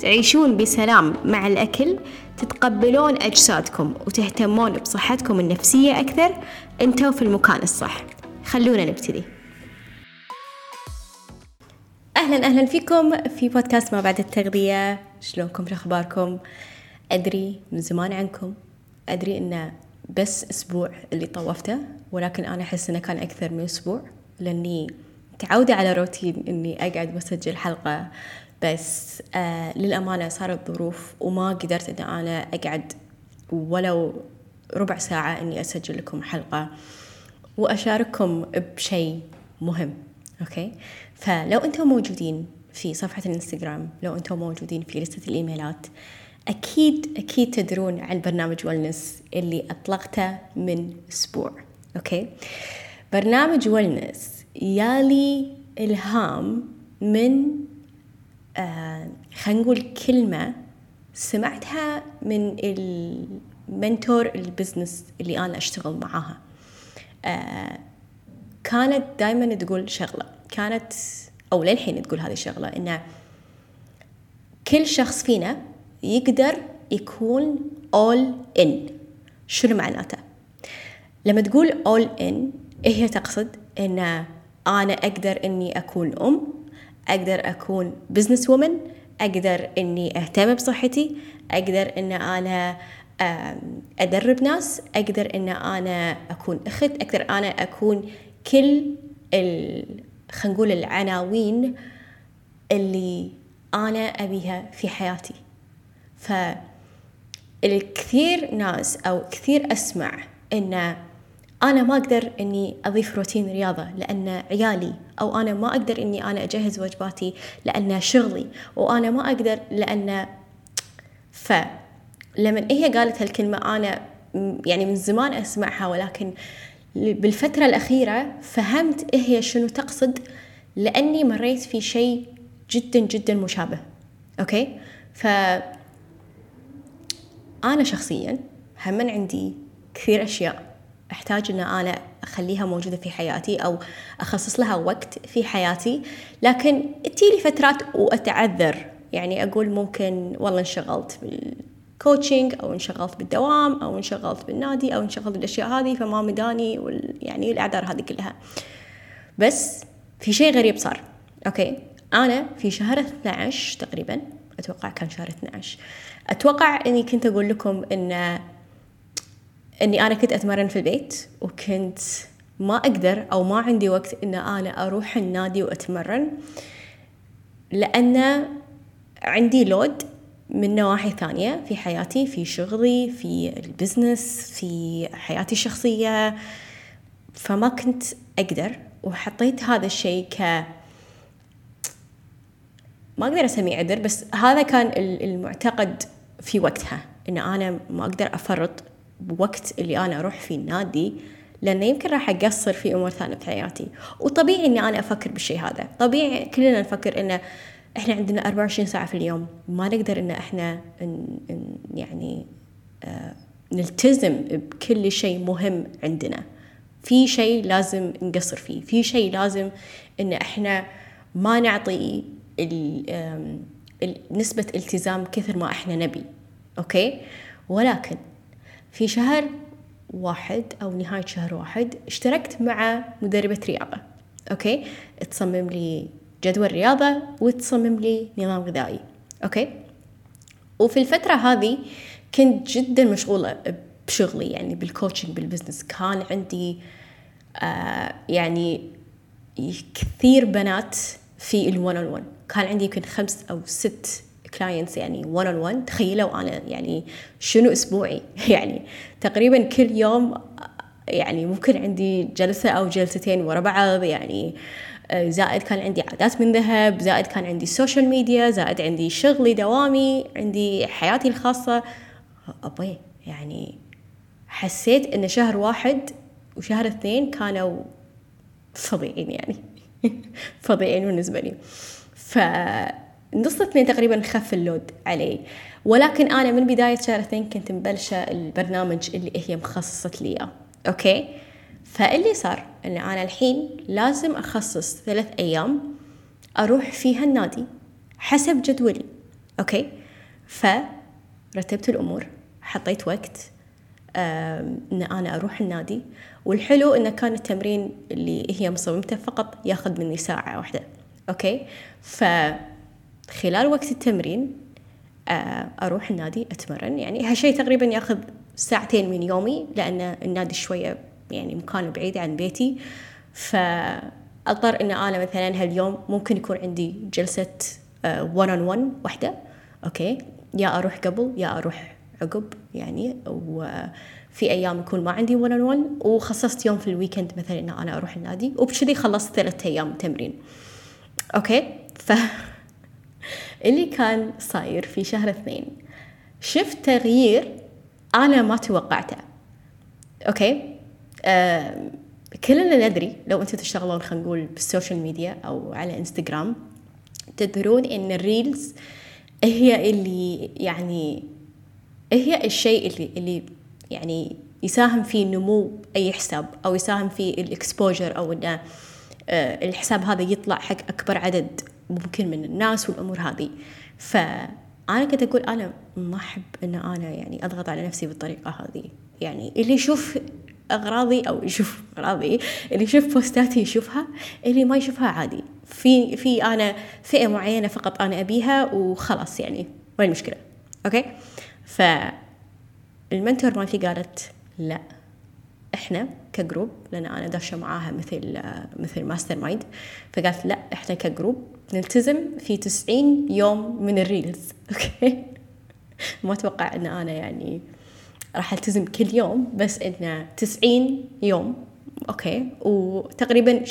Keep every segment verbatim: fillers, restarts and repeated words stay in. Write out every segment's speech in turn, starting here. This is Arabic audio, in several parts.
تعيشون بسلام مع الأكل، تتقبلون أجسادكم وتهتمون بصحتكم النفسية أكثر، أنتوا في المكان الصح. خلونا نبتدي. أهلا أهلا فيكم في بودكاست ما بعد التغذية. شلونكم؟ شو أخباركم؟ أدري من زمان عنكم، أدري إنه بس أسبوع اللي طوفته، ولكن أنا أحس إنه كان أكثر من أسبوع، لأني متعودة على روتين إني أقعد وأسجل حلقة، بس آه للأمانة صارت ظروف وما قدرت إن أنا أقعد ولو ربع ساعة إني أسجل لكم حلقة وأشارككم بشيء مهم. أوكي، فلو أنتم موجودين في صفحة الإنستغرام، لو أنتم موجودين في لستة الإيميلات، أكيد أكيد تدرون عن برنامج ولنس اللي أطلقته من أسبوع. أوكي، برنامج ولنس يالي إلهام من آه خلينا نقول كلمة سمعتها من المنتور البزنس اللي أنا أشتغل معاها. آه كانت دايما تقول شغلة، كانت أو للحين تقول هذه الشغلة، إن كل شخص فينا يقدر يكون all in. شنو معناته؟ لما تقول all in هي تقصد إن أنا أقدر إني أكون أم، أقدر أكون بزنس وومن، أقدر إني أهتم بصحتي، أقدر إن أنا أدرب ناس، أقدر إن أنا أكون أخت، أقدر أنا أكون كل ال خلينا نقول العناوين اللي أنا أبيها في حياتي. فالكثير ناس أو كثير أسمع إن أنا ما أقدر إني أضيف روتين رياضة لأن عيالي، أو أنا ما أقدر إني أنا أجهز وجباتي لأن شغلي، وأنا ما أقدر لأن. فلما هي قالت هالكلمة أنا يعني من زمان أسمعها، ولكن بالفترة الأخيرة فهمت هي شنو تقصد، لأني مريت في شيء جدا جدا مشابه. أوكي، فأنا شخصيا هم عندي كثير أشياء أحتاج أن أنا أخليها موجودة في حياتي أو أخصص لها وقت في حياتي، لكن تجيلي فترات وأتعذر، يعني أقول ممكن والله انشغلت بالكوتشنج، أو انشغلت بالدوام، أو انشغلت بالنادي، أو انشغلت بالأشياء هذه، فما مداني وال... يعني الأعذار هذه كلها. بس في شيء غريب صار. أوكي، أنا في شهر اثنا عشر تقريبا، أتوقع كان شهر اثنا عشر، أتوقع أني كنت أقول لكم أن أني أنا كنت أتمرن في البيت، وكنت ما أقدر أو ما عندي وقت أن أنا أروح النادي وأتمرن، لأن عندي لود من نواحي ثانية في حياتي، في شغلي، في البزنس، في حياتي الشخصية، فما كنت أقدر. وحطيت هذا الشيء ك ما أقدر أسميه عذر، بس هذا كان المعتقد في وقتها، أن أنا ما أقدر أفرط بوقت اللي أنا أروح فيه النادي، لأنه يمكن راح أقصر في أمور ثانية في حياتي. وطبيعي أني أنا أفكر بالشيء هذا، طبيعي كلنا نفكر أنه إحنا عندنا أربعة وعشرين ساعة في اليوم، ما نقدر أن إحنا ن... ن... يعني آه... نلتزم بكل شيء مهم عندنا. في شيء لازم نقصر فيه، في شيء لازم أن إحنا ما نعطي ال... آم... ال... نسبة التزام كثر ما إحنا نبي. أوكي، ولكن في شهر واحد أو نهاية شهر واحد اشتركت مع مدربة رياضة، أوكي، تصمم لي جدول رياضة وتصمم لي نظام غذائي. أوكي، وفي الفترة هذه كنت جدا مشغولة بشغلي، يعني بالكوتشنج، بالبزنس. كان عندي آه يعني كثير بنات في الون أون ون، كان عندي يمكن خمس أو ست كلاينتس يعني ون أون ون. تخيلوا أنا يعني شنو أسبوعي، يعني تقريبا كل يوم يعني ممكن عندي جلسة أو جلستين ورا بعض، يعني زائد كان عندي عادات من ذهب، زائد كان عندي سوشيال ميديا، زائد عندي شغلي دوامي، عندي حياتي الخاصة. أبوي يعني حسيت ان شهر واحد وشهر اثنين كانوا فظيعين يعني فظيعين بالنسبة لي. فنص اثنين تقريبا خف اللود علي، ولكن انا من بداية شهر اثنين كنت مبلشة البرنامج اللي هي مخصصت لي. اوكي، فاللي صار ان انا الحين لازم اخصص ثلاث ايام اروح فيها النادي حسب جدولي. اوكي، فرتبت الامور، حطيت وقت ان انا اروح النادي، والحلو انه كان التمرين اللي هي مصممته فقط ياخذ مني ساعه واحده. اوكي، فخلال وقت التمرين اروح النادي اتمرن، يعني هالشيء تقريبا ياخذ ساعتين من يومي لان النادي شويه يعني مكانه بعيد عن بيتي، فاضطر ان انا مثلا هاليوم ممكن يكون عندي جلسه one on one واحده. اوكي، يا اروح قبل يا اروح عقب يعني، وفي أيام يكون ما عندي ون ون، وخصصت يوم في الويكند مثلا إن أنا أروح النادي، وبشذي خلصت ثلاثة أيام تمرين. أوكي، فاللي كان صاير في شهر اثنين شفت تغيير أنا ما توقعته. أوكي، أه كلنا ندري لو أنتوا تشتغلون خلينا نقول بالسوشيال ميديا أو على إنستغرام تدرون إن الريلز هي اللي يعني هي الشيء اللي, اللي يعني يساهم في نمو أي حساب، أو يساهم في الإكسبوجر، أو إن الحساب هذا يطلع حق أكبر عدد ممكن من الناس والأمور هذه. فأنا كنت أقول أنا ما أحب إن أنا يعني أضغط على نفسي بالطريقة هذه، يعني اللي يشوف أغراضي أو يشوف أغراضي، اللي يشوف بوستاتي يشوفها، اللي ما يشوفها عادي. في في أنا فئة معينة فقط أنا أبيها وخلاص، يعني وين المشكلة؟ أوكي، فالمنتور مالتي قالت لا، احنا كجروب، لان انا داشه معاها مثل مثل ماستر مايند، فقالت لا احنا كجروب نلتزم في تسعين يوم من الريلز. اوكي، ما اتوقع ان انا يعني راح التزم كل يوم، بس ان تسعين يوم اوكي، وتقريبا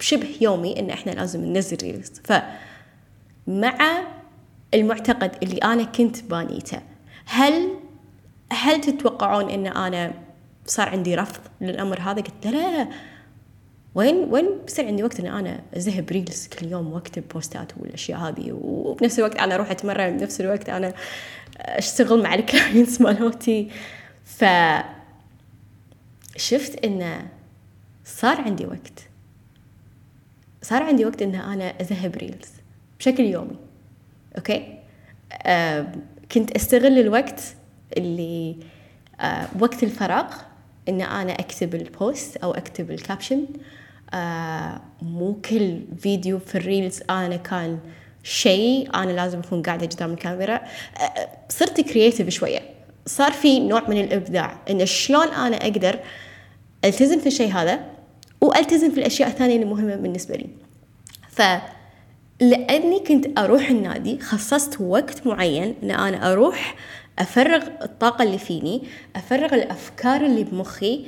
شبه يومي ان احنا لازم ننزل ريلز. فمع المعتقد اللي انا كنت بانيته، هل هل تتوقعون ان انا صار عندي رفض للامر هذا؟ قلت لا، وين وين بصير عندي وقت ان انا ذهب ريلز كل يوم واكتب بوستات والاشياء هذه، وبنفس الوقت انا اروح اتمرن، بنفس الوقت انا اشتغل مع الكلاينتس مالتي. ف شفت ان صار عندي وقت صار عندي وقت ان انا اذهب ريلز بشكل يومي. اوكي، أه كنت أستغل الوقت اللي آه وقت الفراغ إن أنا أكتب البوست أو أكتب الكابشن. آه مو كل فيديو في الريلز أنا كان شيء أنا لازم أكون قاعدة قدام الكاميرا. آه صرت كرياتيف شوية، صار في نوع من الإبداع إن شلون أنا أقدر ألتزم في الشيء هذا وألتزم في الأشياء الثانية المهمة بالنسبة لي. ف لأني كنت أروح النادي خصصت وقت معين أن أنا أروح أفرغ الطاقة اللي فيني، أفرغ الأفكار اللي بمخي،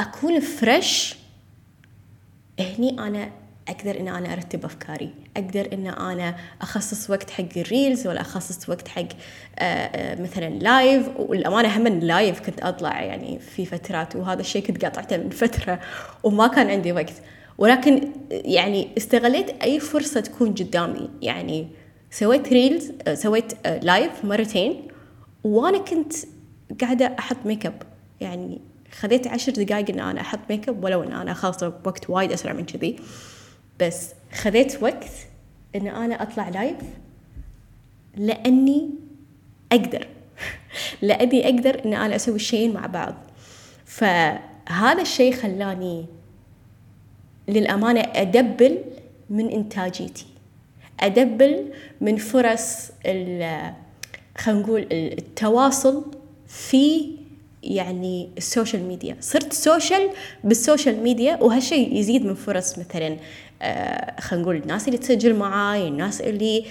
أكون فريش. هني أنا أقدر أن أنا أرتب أفكاري، أقدر أن أنا أخصص وقت حق الريلز، ولا أخصص وقت حق مثلا لايف. والأمانة هم اللايف كنت أطلع يعني في فترات، وهذا الشيء كنت قاطعته من فترة وما كان عندي وقت، ولكن يعني استغليت أي فرصة تكون قدامي. يعني سويت ريلز، سويت لايف مرتين وأنا كنت قاعدة أحط ميك اب، يعني خذيت عشر دقائق إن أنا أحط ميك اب، ولو إن أنا خاصة وقت وايد أسرع من كذي، بس خذيت وقت إن أنا أطلع لايف لأني أقدر لأني أقدر إن أنا أسوي الشيئين مع بعض. فهذا الشيء خلاني للأمانة أدبل من إنتاجيتي، أدبل من فرص خلينا نقول التواصل في يعني السوشيال ميديا. صرت سوشيال بالسوشيال ميديا، وهالشيء يزيد من فرص مثلا خلينا نقول الناس اللي تسجل معاي، الناس اللي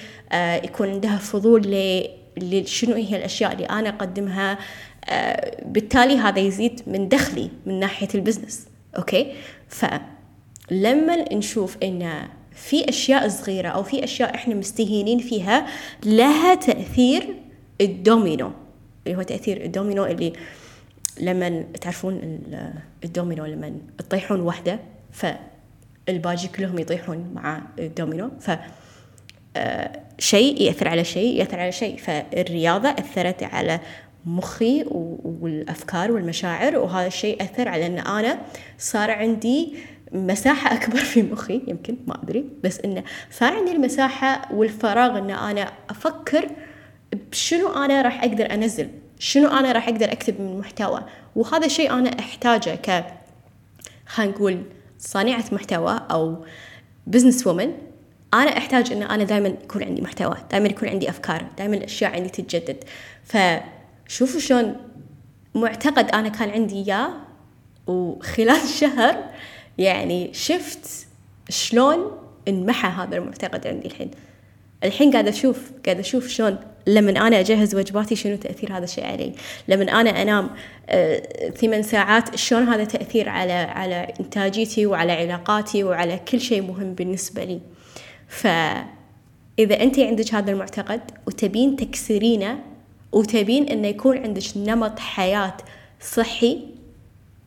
يكون عندها فضول لشنو هي الأشياء اللي أنا أقدمها، بالتالي هذا يزيد من دخلي من ناحية البزنس. أوكي، ف لما نشوف إن في أشياء صغيرة أو في أشياء إحنا مستهينين فيها لها تأثير الدومينو، اللي هو تأثير الدومينو اللي لما تعرفون الدومينو لما تطيحون واحدة فالباجي كلهم يطيحون مع الدومينو، فشيء يأثر على شيء يأثر على شيء. فالرياضة أثرت على مخي والأفكار والمشاعر، وهذا الشيء أثر على أن أنا صار عندي مساحة أكبر في مخي، يمكن ما أدري، بس إنه صار عندي المساحة والفراغ إن أنا أفكر بشنو أنا راح أقدر أنزل، شنو أنا راح أقدر أكتب من محتوى. وهذا الشيء أنا أحتاجه ك خلينا نقول صانعة محتوى أو بزنس وومن. أنا أحتاج إن أنا دائما يكون عندي محتوى، دائما يكون عندي أفكار، دائما الأشياء عندي تتجدد. فشوفوا شلون معتقد أنا كان عندي إياه، وخلال شهر يعني شفت شلون انمحى هذا المعتقد عندي. الحين الحين قاعدة أشوف قاعدة أشوف شلون لما أنا أجهز وجباتي شنو تأثير هذا الشيء علي، لما أنا أنام ثمان ساعات شلون هذا تأثير على على إنتاجيتي وعلى علاقاتي وعلى كل شيء مهم بالنسبة لي. فإذا أنت عندك هذا المعتقد وتبين تكسرينه وتبين أنه يكون عندك نمط حياة صحي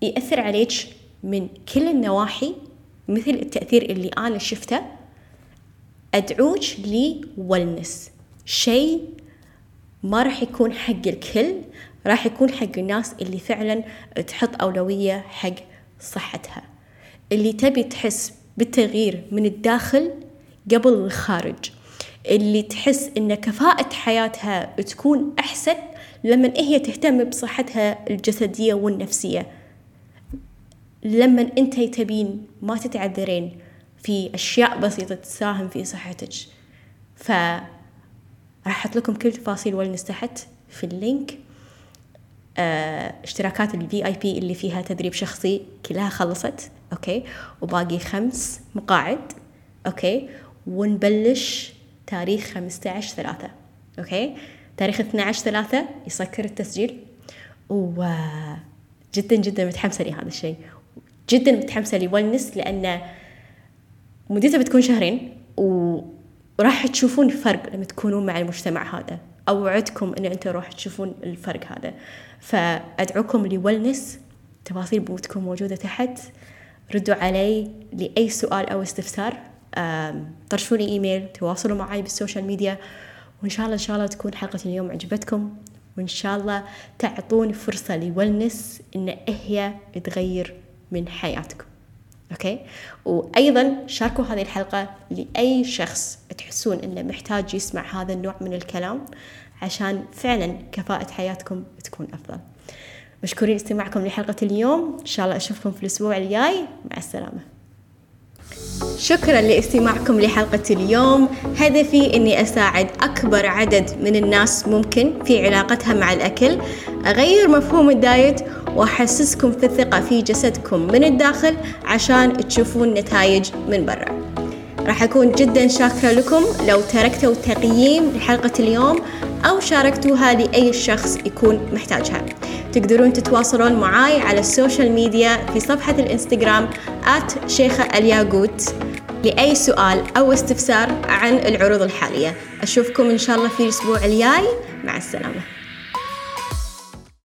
يأثر عليك من كل النواحي مثل التأثير اللي أنا شفته، أدعوك لي ولنس، شيء ما راح يكون حق الكل، راح يكون حق الناس اللي فعلا تحط أولوية حق صحتها، اللي تبي تحس بالتغيير من الداخل قبل الخارج، اللي تحس إن كفاءة حياتها تكون أحسن لما هي تهتم بصحتها الجسدية والنفسية. لما أنت تبين ما تتعذرين في أشياء بسيطة تساهم في صحتك. فراح أحط لكم كل تفاصيل ولنس تحت في اللينك. اه اشتراكات البي آي بي اللي فيها تدريب شخصي كلها خلصت، أوكي، وباقي خمس مقاعد، أوكي، ونبلش تاريخ خمستعش ثلاثة، أوكي، تاريخ اثناعش ثلاثة يسكر التسجيل. وجدا جدا متحمسة لهذا الشيء، جدا متحمسة لولنس، لأن مدتها بتكون شهرين وراح تشوفون الفرق لما تكونون مع المجتمع هذا. أوعدكم أن أنتوا راح تشوفون الفرق هذا. فأدعوكم لولنس، تفاصيل بتكون موجودة تحت. ردوا علي لأي سؤال أو استفسار، طرشوا لي إيميل، تواصلوا معي بالسوشيال ميديا. وإن شاء الله إن شاء الله تكون حلقة اليوم عجبتكم، وإن شاء الله تعطون فرصة لولنس إن هي تغير من حياتكم، أوكي؟ وأيضا شاركوا هذه الحلقة لأي شخص تحسون إنه محتاج يسمع هذا النوع من الكلام، عشان فعلا كفاءة حياتكم تكون أفضل. مشكورين استماعكم لحلقة اليوم، إن شاء الله أشوفكم في الأسبوع الجاي، مع السلامة. شكرا لاستماعكم لحلقة اليوم. هدفي أني أساعد أكبر عدد من الناس ممكن في علاقتها مع الأكل، أغير مفهوم الدايت، وأحسسكم في الثقة في جسدكم من الداخل عشان تشوفون نتائج من برا. راح أكون جدا شاكرة لكم لو تركتوا تقييم لحلقة اليوم أو شاركتوها لأي شخص يكون محتاجها. تقدرون تتواصلون معاي على السوشيال ميديا في صفحة الإنستغرام آت شيخة الياقوت لأي سؤال أو استفسار عن العروض الحالية. أشوفكم إن شاء الله في الأسبوع الجاي، مع السلامة.